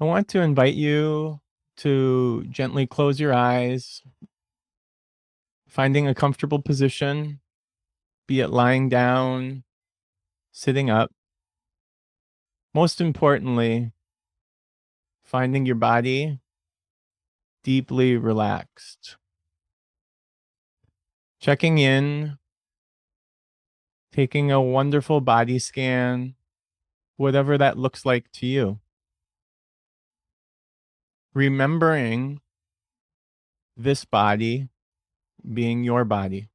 I want to invite you to gently close your eyes, finding a comfortable position, be it lying down, sitting up. Most importantly, finding your body deeply relaxed. Checking in, taking a wonderful body scan, whatever that looks like to you. Remembering this body being your body.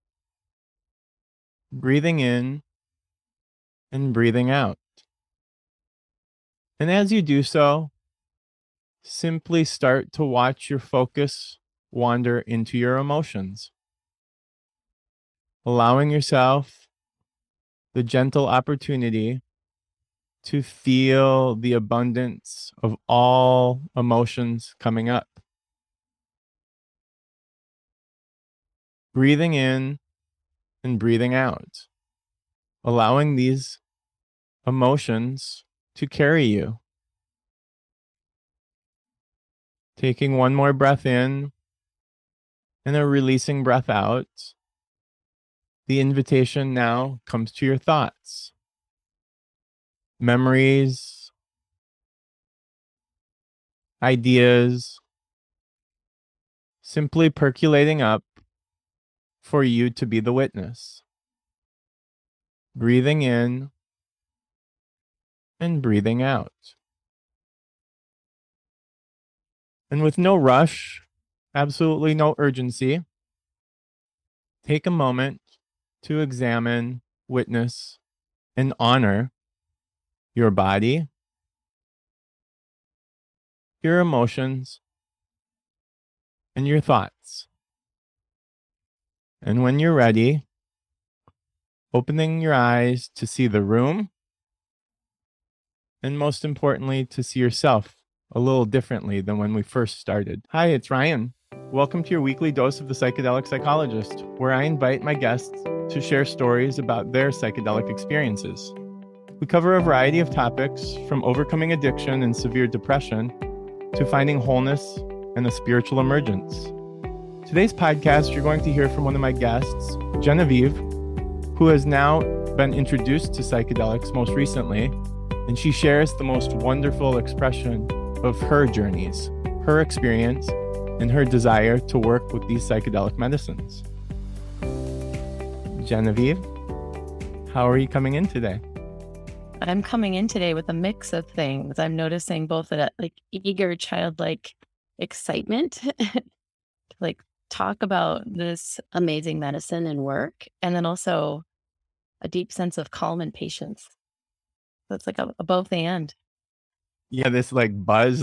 Breathing in and breathing out. And as you do so, simply start to watch your focus wander into your emotions. Allowing yourself the gentle opportunity to feel the abundance of all emotions coming up. Breathing in and breathing out, allowing these emotions to carry you. Taking one more breath in and a releasing breath out. The invitation now comes to your thoughts. Memories, ideas, simply percolating up for you to be the witness. Breathing in and breathing out. And with no rush, absolutely no urgency, take a moment to examine, witness, and honor your body, your emotions, and your thoughts. And when you're ready, opening your eyes to see the room, and most importantly, to see yourself a little differently than when we first started. Hi, it's Ryan. Welcome to your weekly dose of The Psychedelic Psychologist, where I invite my guests to share stories about their psychedelic experiences. We cover a variety of topics, from overcoming addiction and severe depression to finding wholeness and a spiritual emergence. Today's podcast, you're going to hear from one of my guests, Genevieve, who has now been introduced to psychedelics most recently, and she shares the most wonderful expression of her journeys, her experience, and her desire to work with these psychedelic medicines. Genevieve, how are you coming in today? I'm coming in today with a mix of things. I'm noticing both of that eager childlike excitement to talk about this amazing medicine and work, and then also a deep sense of calm and patience. That's above the end. Yeah, this buzz,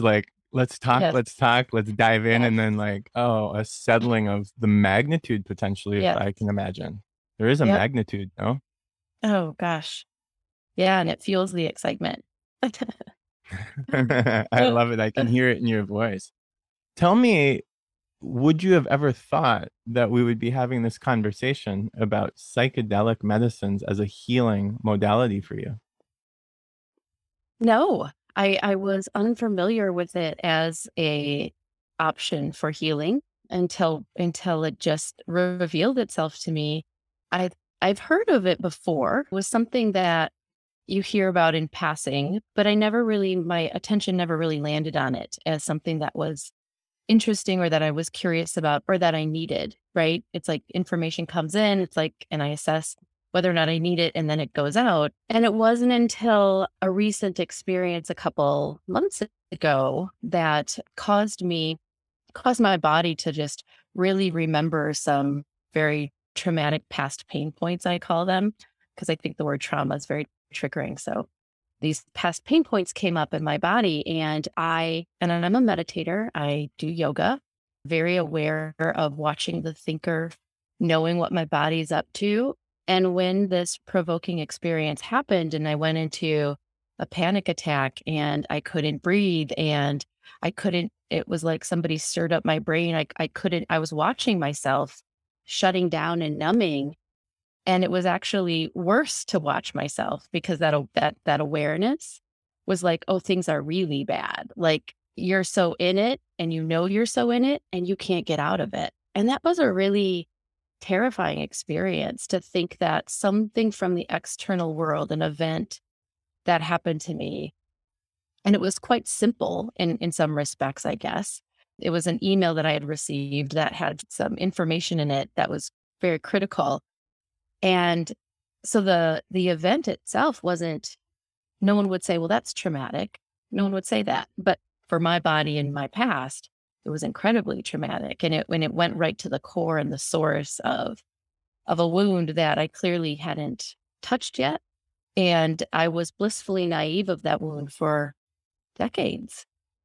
let's talk, yes. Let's dive in, yes. And then a settling of the magnitude potentially, yes. If I can imagine. There is a yep. magnitude, no? Oh gosh. Yeah, and it fuels the excitement. I love it. I can hear it in your voice. Tell me, would you have ever thought that we would be having this conversation about psychedelic medicines as a healing modality for you? No, I was unfamiliar with it as an option for healing until it just revealed itself to me. I've heard of it before. It was something that you hear about in passing, but my attention never really landed on it as something that was interesting or that I was curious about or that I needed, right? It's information comes in, and I assess whether or not I need it, and then it goes out. And it wasn't until a recent experience a couple months ago that caused my body to just really remember some very traumatic past pain points, I call them, because I think the word trauma is very triggering. So these past pain points came up in my body, and I'm a meditator. I do yoga, very aware of watching the thinker, knowing what my body's up to. And when this provoking experience happened and I went into a panic attack and I couldn't breathe and it was like somebody stirred up my brain. I was watching myself shutting down and numbing. And it was actually worse to watch myself because that awareness was like, oh, things are really bad. you're so in it and you know you're so in it and you can't get out of it. And that was a really terrifying experience, to think that something from the external world, an event that happened to me, and it was quite simple in some respects, I guess. It was an email that I had received that had some information in it that was very critical. And so the event itself wasn't, no one would say, well, that's traumatic. No one would say that. But for my body and my past, it was incredibly traumatic. And it went right to the core and the source of a wound that I clearly hadn't touched yet. And I was blissfully naive of that wound for decades.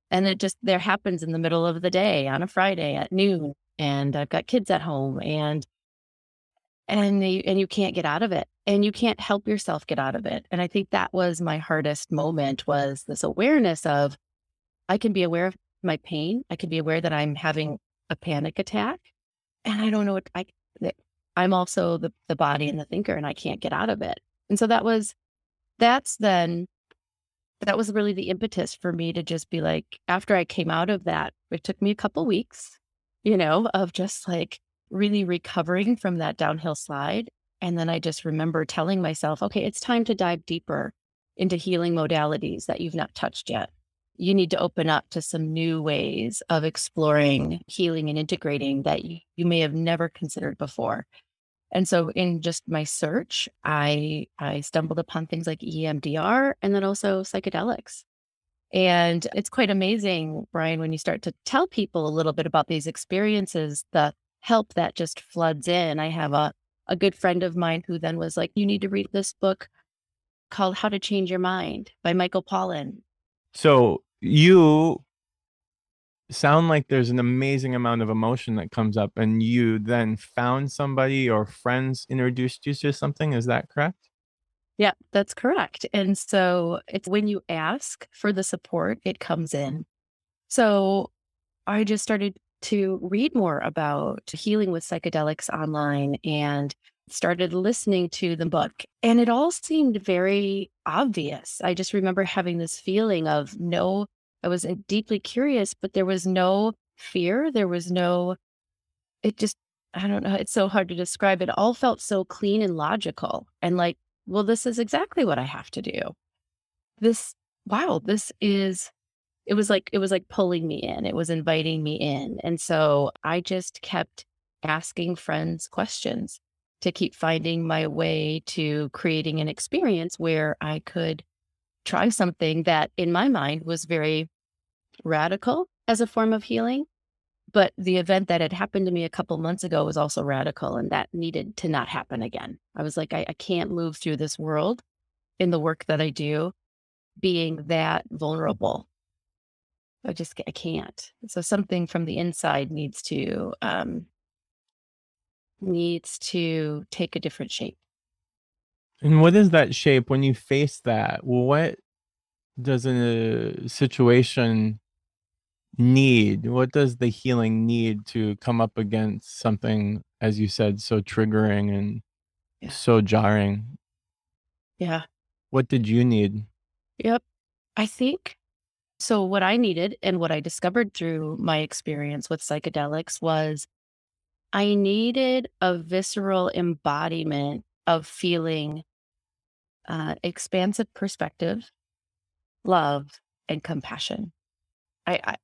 And it just, there happens in the middle of the day on a Friday at noon, and I've got kids at home, and you can't get out of it, and you can't help yourself get out of it. And I think that was my hardest moment, was this awareness of, I can be aware of my pain. I can be aware that I'm having a panic attack, and I don't know what I'm also the body and the thinker, and I can't get out of it. And so that was really the impetus for me to just be like, after I came out of that, it took me a couple weeks, of just like really recovering from that downhill slide. And then I just remember telling myself, okay, it's time to dive deeper into healing modalities that you've not touched yet. You need to open up to some new ways of exploring healing and integrating that you may have never considered before. And so in just my search, I stumbled upon things like EMDR and then also psychedelics. And it's quite amazing, Brian, when you start to tell people a little bit about these experiences, the help that just floods in. I have a good friend of mine who then was like, you need to read this book called How to Change Your Mind by Michael Pollan. So you sound like there's an amazing amount of emotion that comes up, and you then found somebody or friends introduced you to something. Is that correct? Yeah, that's correct. And so it's when you ask for the support, it comes in. So I just started to read more about healing with psychedelics online and started listening to the book, and it all seemed very obvious. I just remember having this feeling of I was deeply curious, but there was no fear. There was no, it just, I don't know. It's so hard to describe. It all felt so clean and logical and like, well, this is exactly what I have to do. It was like pulling me in. It was inviting me in. And so I just kept asking friends questions to keep finding my way to creating an experience where I could try something that in my mind was very radical as a form of healing. But the event that had happened to me a couple months ago was also radical, and that needed to not happen again. I was like, I can't move through this world in the work that I do being that vulnerable. I can't. So something from the inside needs to take a different shape. And what is that shape when you face that? What does a situation need? What does the healing need to come up against something, as you said, so triggering and so jarring? Yeah. What did you need? Yep. I think so. What I needed and what I discovered through my experience with psychedelics was I needed a visceral embodiment of feeling expansive perspective, love, and compassion. I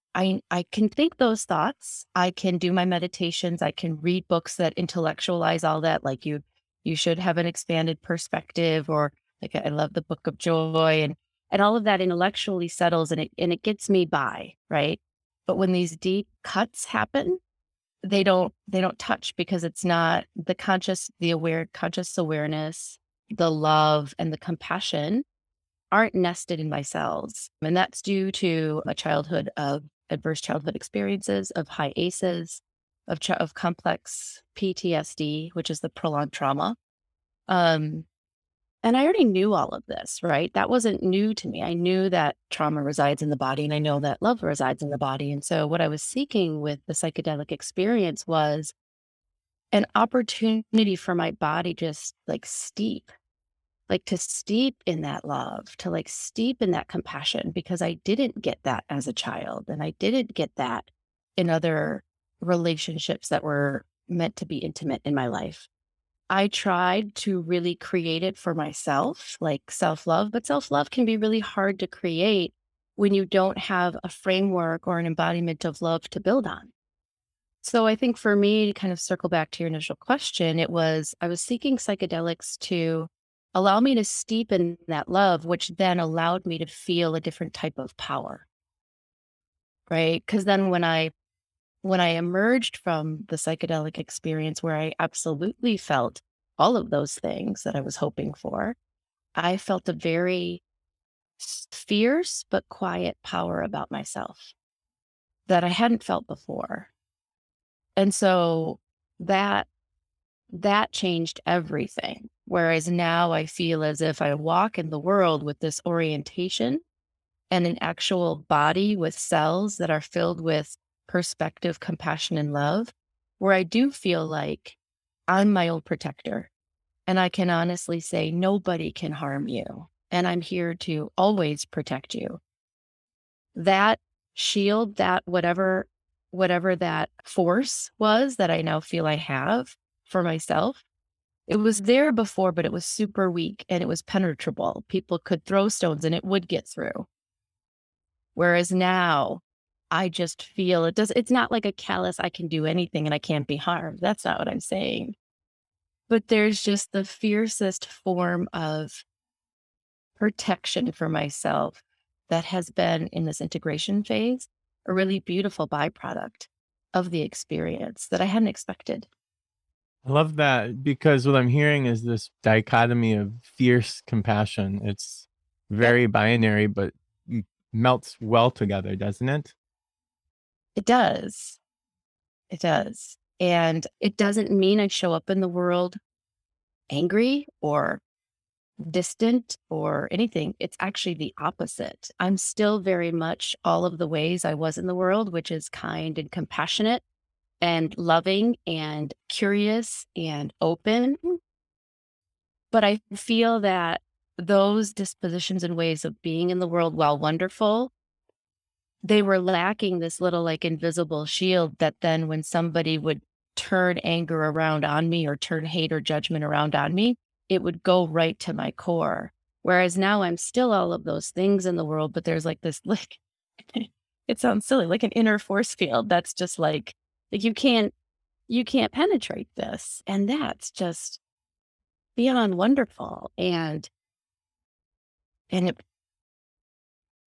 can think those thoughts. I can do my meditations. I can read books that intellectualize all that. Like you should have an expanded perspective, or like I love the Book of Joy, and all of that intellectually settles and it gets me by, right? But when these deep cuts happen, they don't touch, because it's not the conscious awareness, the love and the compassion aren't nested in my cells. And that's due to a childhood of adverse childhood experiences, of high ACEs, of complex PTSD, which is the prolonged trauma. And I already knew all of this, right? That wasn't new to me. I knew that trauma resides in the body, and I know that love resides in the body. And so what I was seeking with the psychedelic experience was an opportunity for my body just like steep like to steep in that love, to like steep in that compassion, because I didn't get that as a child. And I didn't get that in other relationships that were meant to be intimate in my life. I tried to really create it for myself, like self-love, but self-love can be really hard to create when you don't have a framework or an embodiment of love to build on. So I think for me, to kind of circle back to your initial question, it was, I was seeking psychedelics to allow me to steep in that love, which then allowed me to feel a different type of power, right? Because then when I emerged from the psychedelic experience where I absolutely felt all of those things that I was hoping for, I felt a very fierce but quiet power about myself that I hadn't felt before. And so that changed everything. Whereas now I feel as if I walk in the world with this orientation and an actual body with cells that are filled with perspective, compassion, and love, where I do feel like I'm my own protector. And I can honestly say, nobody can harm you. And I'm here to always protect you. That shield, that whatever that force was that I now feel I have for myself, it was there before, but it was super weak and it was penetrable. People could throw stones and it would get through. Whereas now I just feel it's not like a callous, I can do anything and I can't be harmed. That's not what I'm saying. But there's just the fiercest form of protection for myself that has been in this integration phase, a really beautiful byproduct of the experience that I hadn't expected. I love that, because what I'm hearing is this dichotomy of fierce compassion. It's very binary, but melts well together, doesn't it? It does. It does. And it doesn't mean I show up in the world angry or distant or anything. It's actually the opposite. I'm still very much all of the ways I was in the world, which is kind and compassionate and loving and curious and open. But I feel that those dispositions and ways of being in the world, while wonderful, they were lacking this little like invisible shield that then when somebody would turn anger around on me or turn hate or judgment around on me, it would go right to my core. Whereas now I'm still all of those things in the world, but there's like this, like, it sounds silly, like an inner force field that's just like you can't penetrate this. And that's just beyond wonderful.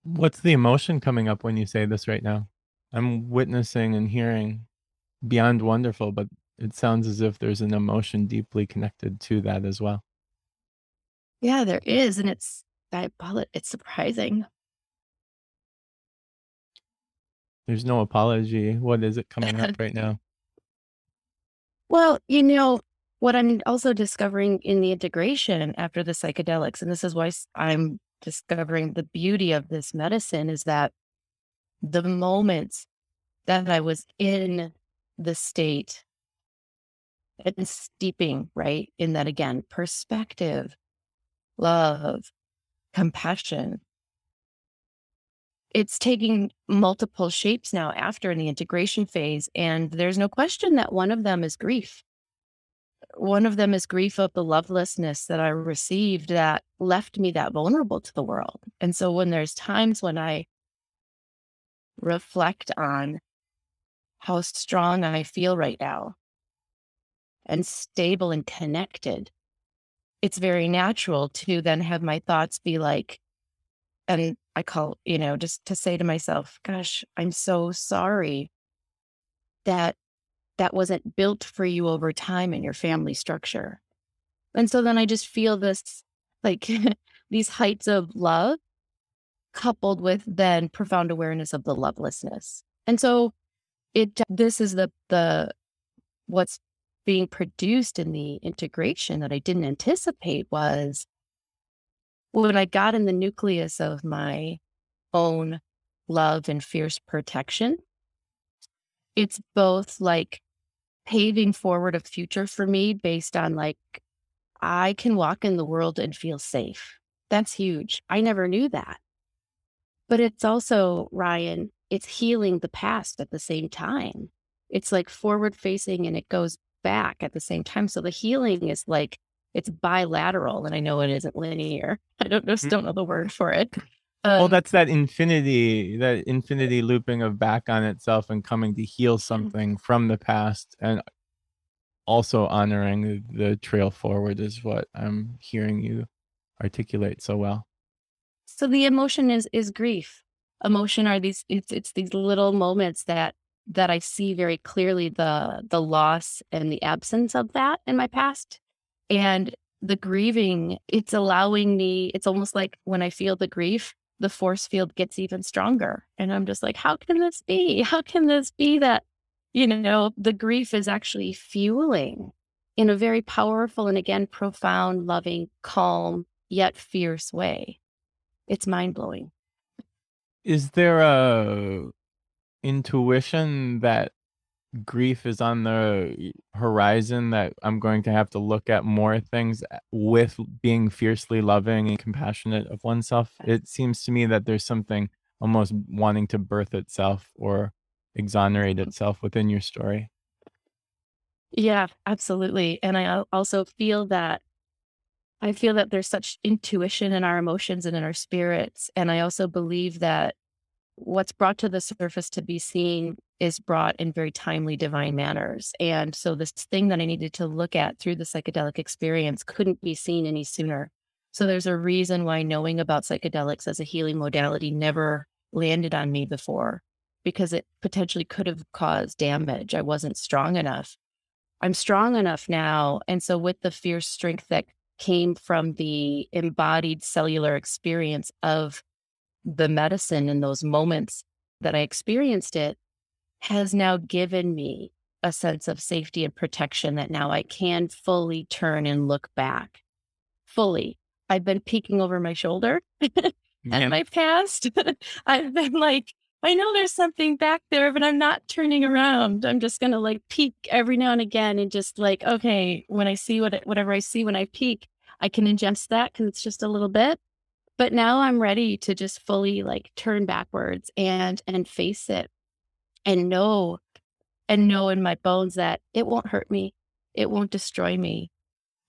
What's the emotion coming up when you say this right now? I'm witnessing and hearing beyond wonderful, but it sounds as if there's an emotion deeply connected to that as well. Yeah, there is. And it's diabolic. It's surprising. There's no apology. What is it coming up right now? Well, what I'm also discovering in the integration after the psychedelics, and this is why I'm discovering the beauty of this medicine, is that the moments that I was in the state and steeping, right, in that, again, perspective, love, compassion, it's taking multiple shapes now after in the integration phase. And there's no question that one of them is grief. One of them is grief of the lovelessness that I received that left me that vulnerable to the world. And so when there's times when I reflect on how strong I feel right now, and stable and connected, it's very natural to then have my thoughts be like, and I call, just to say to myself, gosh, I'm so sorry that that wasn't built for you over time in your family structure. And so then I just feel this, like these heights of love coupled with then profound awareness of the lovelessness. And so this is the what's being produced in the integration that I didn't anticipate was when I got in the nucleus of my own love and fierce protection. It's both like paving forward a future for me based on like I can walk in the world and feel safe. That's huge. I never knew that. But it's also, Ryan, it's healing the past at the same time. It's like forward facing and it goes back at the same time. So the healing is like, it's bilateral. And I know it isn't linear. I don't know the word for it. Well, that's that infinity looping of back on itself and coming to heal something from the past, and also honoring the trail forward is what I'm hearing you articulate so well. So the emotion is grief. Emotion are these, it's these little moments that I see very clearly the loss and the absence of that in my past. And the grieving, it's allowing me, it's almost like when I feel the grief, the force field gets even stronger. And I'm just like, how can this be? How can this be that, you know, the grief is actually fueling in a very powerful and again, profound, loving, calm, yet fierce way. It's mind-blowing. Is there a intuition that grief is on the horizon, that I'm going to have to look at more things with being fiercely loving and compassionate of oneself? It seems to me that there's something almost wanting to birth itself or exonerate itself within your story. Yeah, absolutely. And I also feel that there's such intuition in our emotions and in our spirits. And I also believe that what's brought to the surface to be seen is brought in very timely, divine manners. And so this thing that I needed to look at through the psychedelic experience couldn't be seen any sooner. So there's a reason why knowing about psychedelics as a healing modality never landed on me before, because it potentially could have caused damage. I wasn't strong enough. I'm strong enough now. And so with the fierce strength that came from the embodied cellular experience of the medicine in those moments that I experienced, it has now given me a sense of safety and protection that now I can fully turn and look back fully. I've been peeking over my shoulder at my past. I've been like, I know there's something back there, but I'm not turning around. I'm just going to like peek every now and again and just like, okay, when I see whatever I see when I peek, I can ingest that because it's just a little bit. But now I'm ready to just fully like turn backwards and face it and know in my bones that it won't hurt me. It won't destroy me.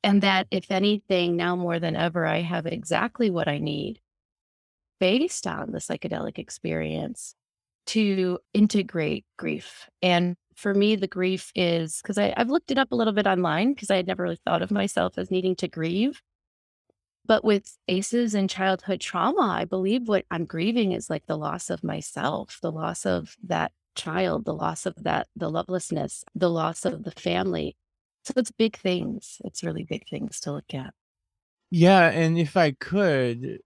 And that if anything, now more than ever, I have exactly what I need based on the psychedelic experience to integrate grief. And for me, the grief is, because I've looked it up a little bit online because I had never really thought of myself as needing to grieve. But with ACEs and childhood trauma, I believe what I'm grieving is like the loss of myself, the loss of that child, the loss of that, the lovelessness, the loss of the family. So it's big things. It's really big things to look at. Yeah. And if I could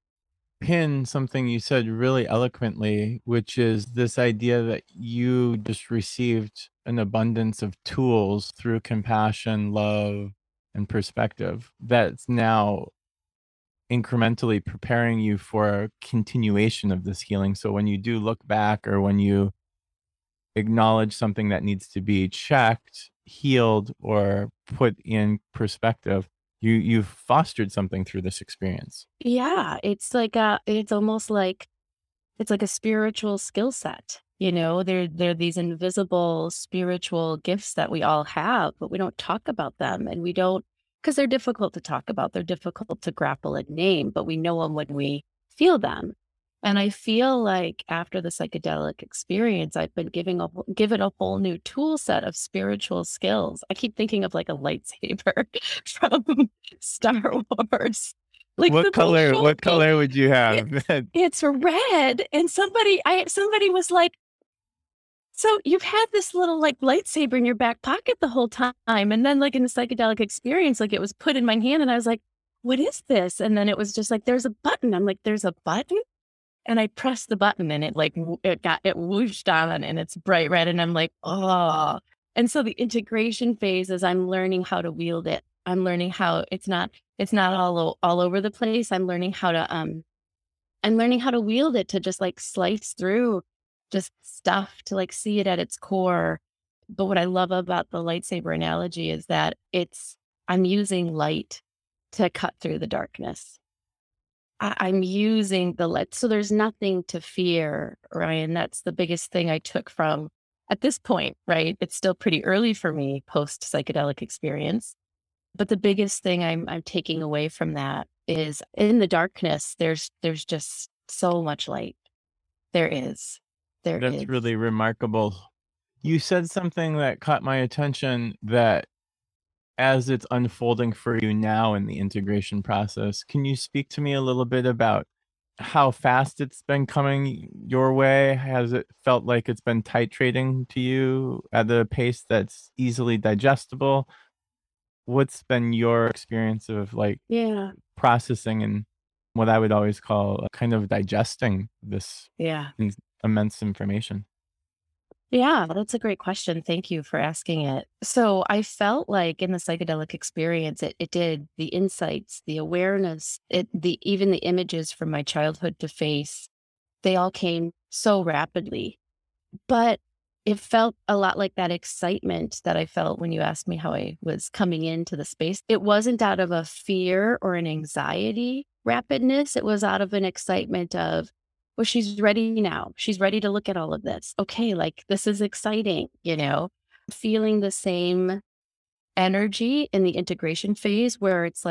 pin something you said really eloquently, which is this idea that you just received an abundance of tools through compassion, love, and perspective that's now incrementally preparing you for a continuation of this healing. So when you do look back, or when you acknowledge something that needs to be checked, healed, or put in perspective, you've fostered something through this experience. Yeah, it's like it's almost like a spiritual skill set. You know, they're these invisible spiritual gifts that we all have, but we don't talk about them, and we don't. Because they're difficult to talk about. They're difficult to grapple and name, but we know them when we feel them. And I feel like after the psychedelic experience, I've been given a whole new tool set of spiritual skills. I keep thinking of like a lightsaber from Star Wars. Like what color would you have? It's red. And somebody was like, so you've had this little like lightsaber in your back pocket the whole time. And then like in the psychedelic experience, like it was put in my hand and I was like, what is this? And then it was just like, there's a button. I'm like, there's a button. And I pressed the button and it whooshed on and it's bright red. And I'm like, oh. And so the integration phase is I'm learning how to wield it. I'm learning how it's not all over the place. I'm learning how to wield it, to just like slice through just stuff, to like see it at its core. But what I love about the lightsaber analogy is that I'm using light to cut through the darkness. I'm using the light. So there's nothing to fear, Ryan. That's the biggest thing I took from at this point, right? It's still pretty early for me post psychedelic experience. But the biggest thing I'm taking away from that is in the darkness, there's just so much light. There is. That's really remarkable. You said something that caught my attention, that as it's unfolding for you now in the integration process, can you speak to me a little bit about how fast it's been coming your way? Has it felt like it's been titrating to you at a pace that's easily digestible? What's been your experience of processing and what I would always call kind of digesting this immense information? Yeah, that's a great question. Thank you for asking it. So I felt like in the psychedelic experience, it did the insights, the awareness, even the images from my childhood to face, they all came so rapidly. But it felt a lot like that excitement that I felt when you asked me how I was coming into the space. It wasn't out of a fear or an anxiety rapidness. It was out of an excitement of, well, she's ready now. She's ready to look at all of this. Okay, this is exciting, Feeling the same energy in the integration phase where it's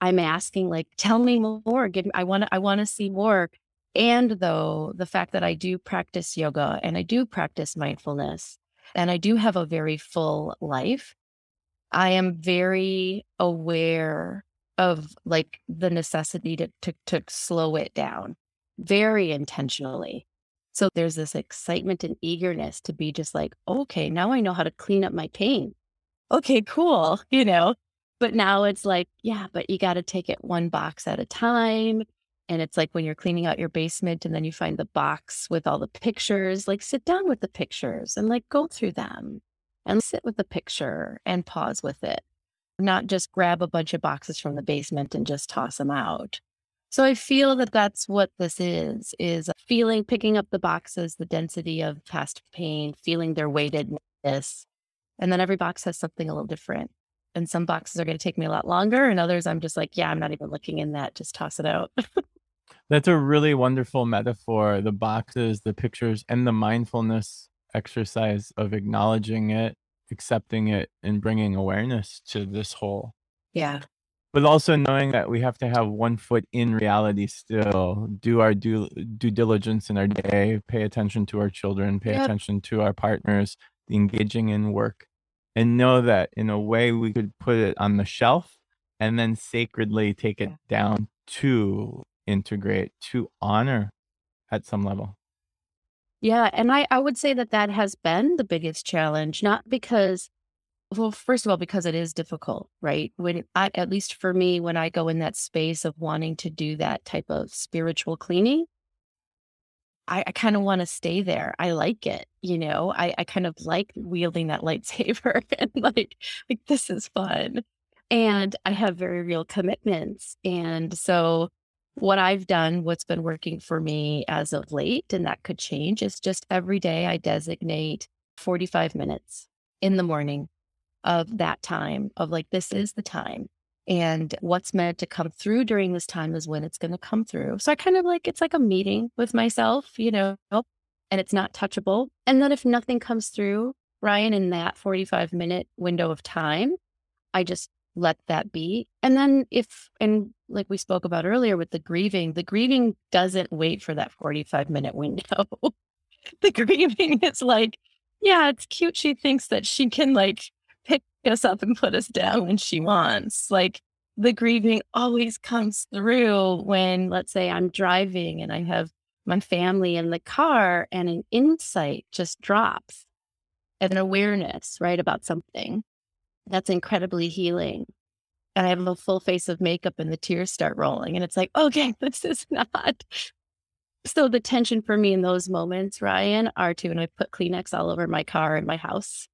I'm asking, tell me more. I want to see more. And though the fact that I do practice yoga and I do practice mindfulness and I do have a very full life, I am very aware of the necessity to slow it down very intentionally. So there's this excitement and eagerness to be just okay, now I know how to clean up my pain. Okay, cool, But now it's but you got to take it one box at a time. And it's when you're cleaning out your basement and then you find the box with all the pictures, sit down with the pictures and go through them and sit with the picture and pause with it, not just grab a bunch of boxes from the basement and just toss them out. So I feel that that's what this is feeling, picking up the boxes, the density of past pain, feeling their weightedness. And then every box has something a little different. And some boxes are going to take me a lot longer. And others, I'm just I'm not even looking in that. Just toss it out. That's a really wonderful metaphor. The boxes, the pictures, and the mindfulness exercise of acknowledging it, accepting it, and bringing awareness to this whole. Yeah. But also knowing that we have to have one foot in reality still, do our due diligence in our day, pay attention to our children, pay attention to our partners, the engaging in work, and know that in a way we could put it on the shelf and then sacredly take it down to integrate, to honor at some level. Yeah. And I would say that has been the biggest challenge, not because, well, first of all, because it is difficult, right? At least for me, when I go in that space of wanting to do that type of spiritual cleaning, I kind of want to stay there. I like it. I kind of like wielding that lightsaber and this is fun. And I have very real commitments. And so what I've done, what's been working for me as of late, and that could change, is just every day I designate 45 minutes in the morning of that time of this is the time. And what's meant to come through during this time is when it's going to come through. So I kind of it's a meeting with myself, and it's not touchable. And then if nothing comes through, Ryan, in that 45-minute window of time, I just let that be. And then like we spoke about earlier with the grieving doesn't wait for that 45-minute window. The grieving is it's cute. She thinks that she can pick us up and put us down when she wants. The grieving always comes through when, let's say, I'm driving and I have my family in the car and an insight just drops, an awareness, right, about something that's incredibly healing. And I have a full face of makeup and the tears start rolling and it's okay, this is not. So the tension for me in those moments, Ryan, are to, and I put Kleenex all over my car and my house.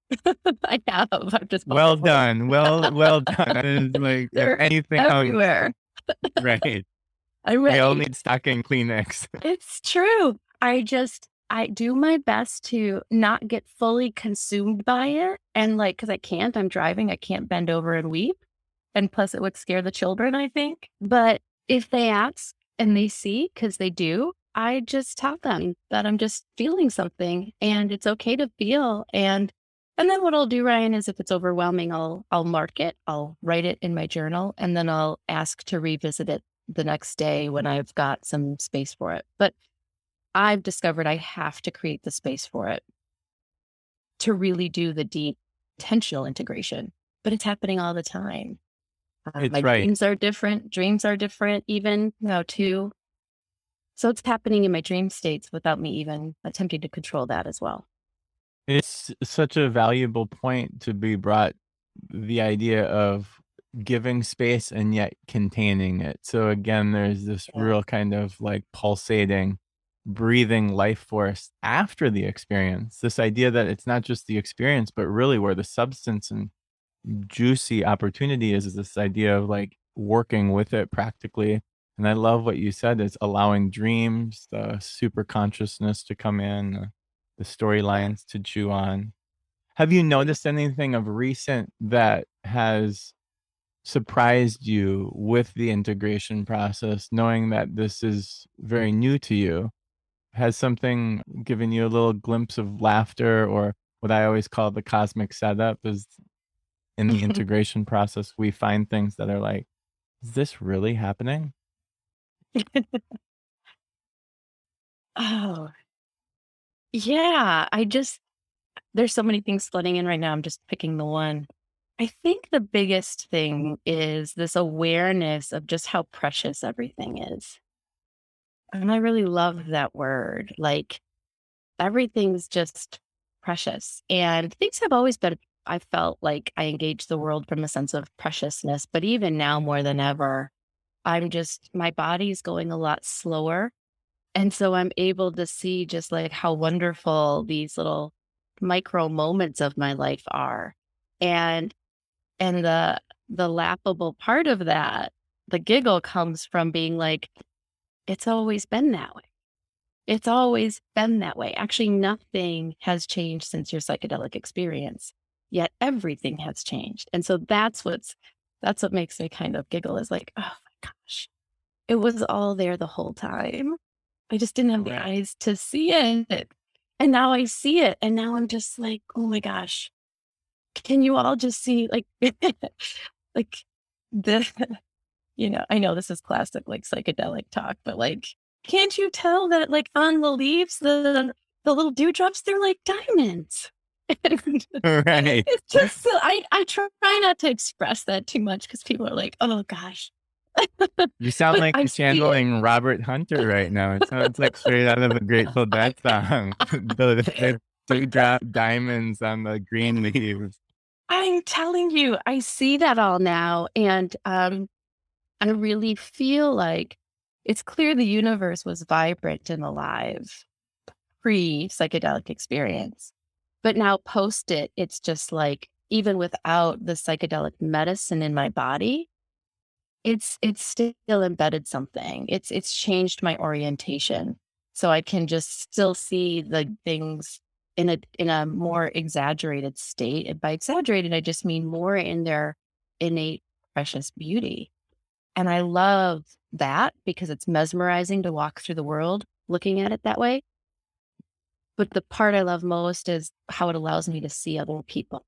I have. I'm just well done. Well done. Anything everywhere. Right. I all need stocking Kleenex. It's true. I do my best to not get fully consumed by it, and because I can't. I'm driving. I can't bend over and weep. And plus it would scare the children, I think. But if they ask and they see, because they do, I just tell them that I'm just feeling something and it's okay to feel. And then what I'll do, Ryan, is if it's overwhelming, I'll mark it. I'll write it in my journal, and then I'll ask to revisit it the next day when I've got some space for it. But I've discovered I have to create the space for it to really do the deep intentional integration. But it's happening all the time. Dreams are different. Even now too. So it's happening in my dream states without me even attempting to control that as well. It's such a valuable point to be brought, the idea of giving space and yet containing it. So again, there's this real kind of like pulsating, breathing life force after the experience. This idea that it's not just the experience, but really where the substance and juicy opportunity is this idea of like working with it practically. And I love what you said, is allowing dreams, the super consciousness to come in, the storylines to chew on. Have you noticed anything of recent that has surprised you with the integration process, knowing that this is very new to you? Has something given you a little glimpse of laughter, or what I always call the cosmic setup is in the integration process, we find things that are like, is this really happening? Oh, yeah. There's so many things flooding in right now. I'm just picking the one. I think the biggest thing is this awareness of just how precious everything is. And I really love that word. Like, everything's just precious. And things have always been, I felt like I engaged the world from a sense of preciousness, but even now more than ever, my body's going a lot slower. And so I'm able to see just like how wonderful these little micro moments of my life are. And the laughable part of that, the giggle, comes from being like, it's always been that way. It's always been that way. Actually, nothing has changed since your psychedelic experience. Yet everything has changed. And so that's what makes me kind of giggle, is like, oh my gosh, it was all there the whole time. I just didn't have the eyes to see it. And now I see it. And now I'm just like, oh my gosh, can you all just see like, like this, I know this is classic, like psychedelic talk, but like, can't you tell that like on the leaves, the little dewdrops, they're like diamonds. Right. It's just so, I try not to express that too much because people are like, oh gosh. You sound like you're channeling Robert Hunter right now. It sounds like straight out of a Grateful Dead song. They drop diamonds on the green leaves. I'm telling you, I see that all now. And I really feel like it's clear the universe was vibrant and alive pre-psychedelic experience. But now post it, it's just like, even without the psychedelic medicine in my body, it's still embedded something. It's changed my orientation. So I can just still see the things in a more exaggerated state. And by exaggerated, I just mean more in their innate precious beauty. And I love that because it's mesmerizing to walk through the world looking at it that way. But the part I love most is how it allows me to see other people,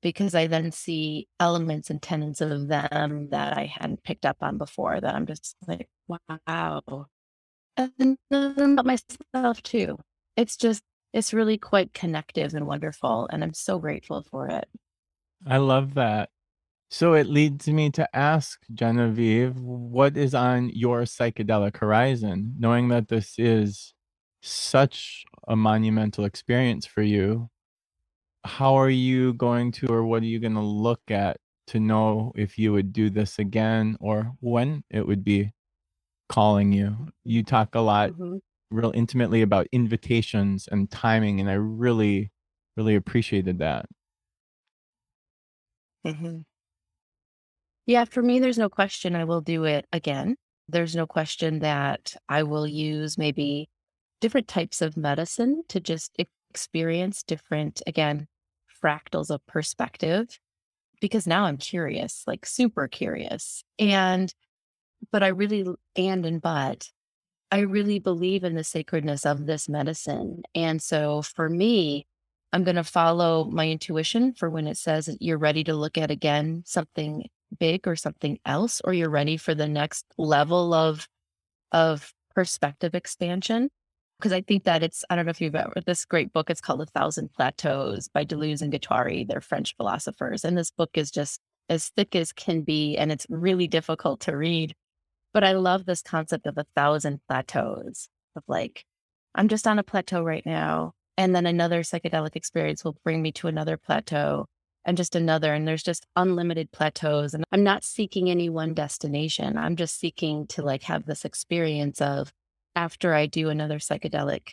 because I then see elements and tenets of them that I hadn't picked up on before, that I'm just like, wow. And about myself too. It's really quite connective and wonderful. And I'm so grateful for it. I love that. So it leads me to ask, Genevieve, what is on your psychedelic horizon, knowing that this is such a monumental experience for you? How are you going to, or what are you going to look at to know if you would do this again or when it would be calling you? You talk a lot, real intimately, about invitations and timing, and I really, really appreciated that. Yeah, for me, there's no question I will do it again. There's no question that I will use maybe different types of medicine to just experience different, again, fractals of perspective. because now I'm curious, like super curious. But I really believe in the sacredness of this medicine. And so for me, I'm going to follow my intuition for when it says that you're ready to look at again something big or something else, or you're ready for the next level of perspective expansion. Because I think that it's, I don't know if you've ever, this great book, it's called A Thousand Plateaus by Deleuze and Guattari. They're French philosophers. And this book is just as thick as can be, and it's really difficult to read. But I love this concept of 1,000 plateaus of like, I'm just on a plateau right now. And then another psychedelic experience will bring me to another plateau and just another. And there's just unlimited plateaus. And I'm not seeking any one destination. I'm just seeking to like have this experience of, after I do another psychedelic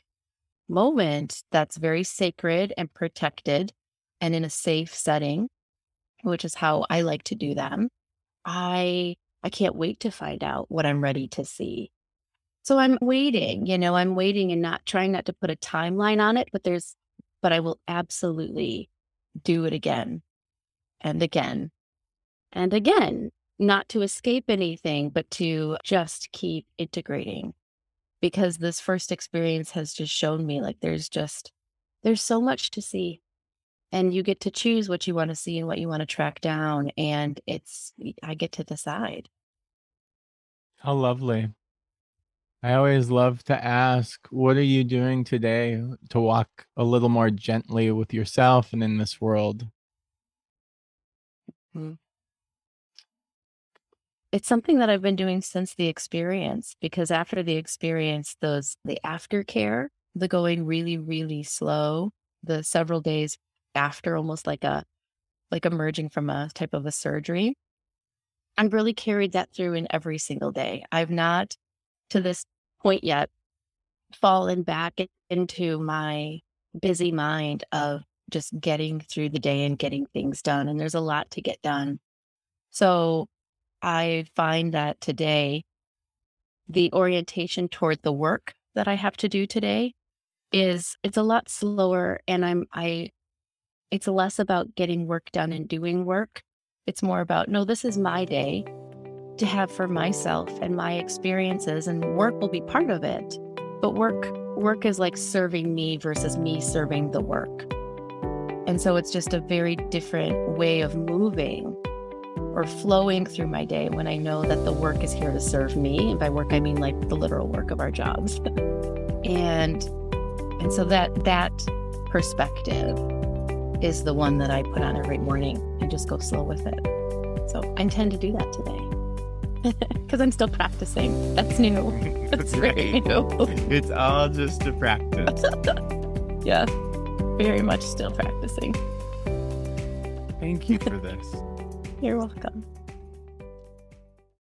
moment that's very sacred and protected and in a safe setting, which is how I like to do them, I can't wait to find out what I'm ready to see. So I'm waiting and not trying not to put a timeline on it, but I will absolutely do it again and again and again, not to escape anything, but to just keep integrating. Because this first experience has just shown me like there's so much to see, and you get to choose what you want to see and what you want to track down. And I get to decide. How lovely. I always love to ask, what are you doing today to walk a little more gently with yourself and in this world? Mm-hmm. It's something that I've been doing since the experience, because after the experience, the aftercare, the going really, really slow, the several days after, almost like emerging from a type of a surgery, I've really carried that through in every single day. I've not to this point yet fallen back into my busy mind of just getting through the day and getting things done. And there's a lot to get done. So I find that today, the orientation toward the work that I have to do today it's a lot slower, and it's less about getting work done and doing work. It's more about, no, this is my day to have for myself and my experiences, and work will be part of it. But work is like serving me versus me serving the work. And so it's just a very different way of moving or flowing through my day when I know that the work is here to serve me. And by work, I mean like the literal work of our jobs. And so that perspective is the one that I put on every morning and just go slow with it. So I intend to do that today because I'm still practicing. That's new. That's very new. It's all just a practice. Yeah, very much still practicing. Thank you for this. You're welcome.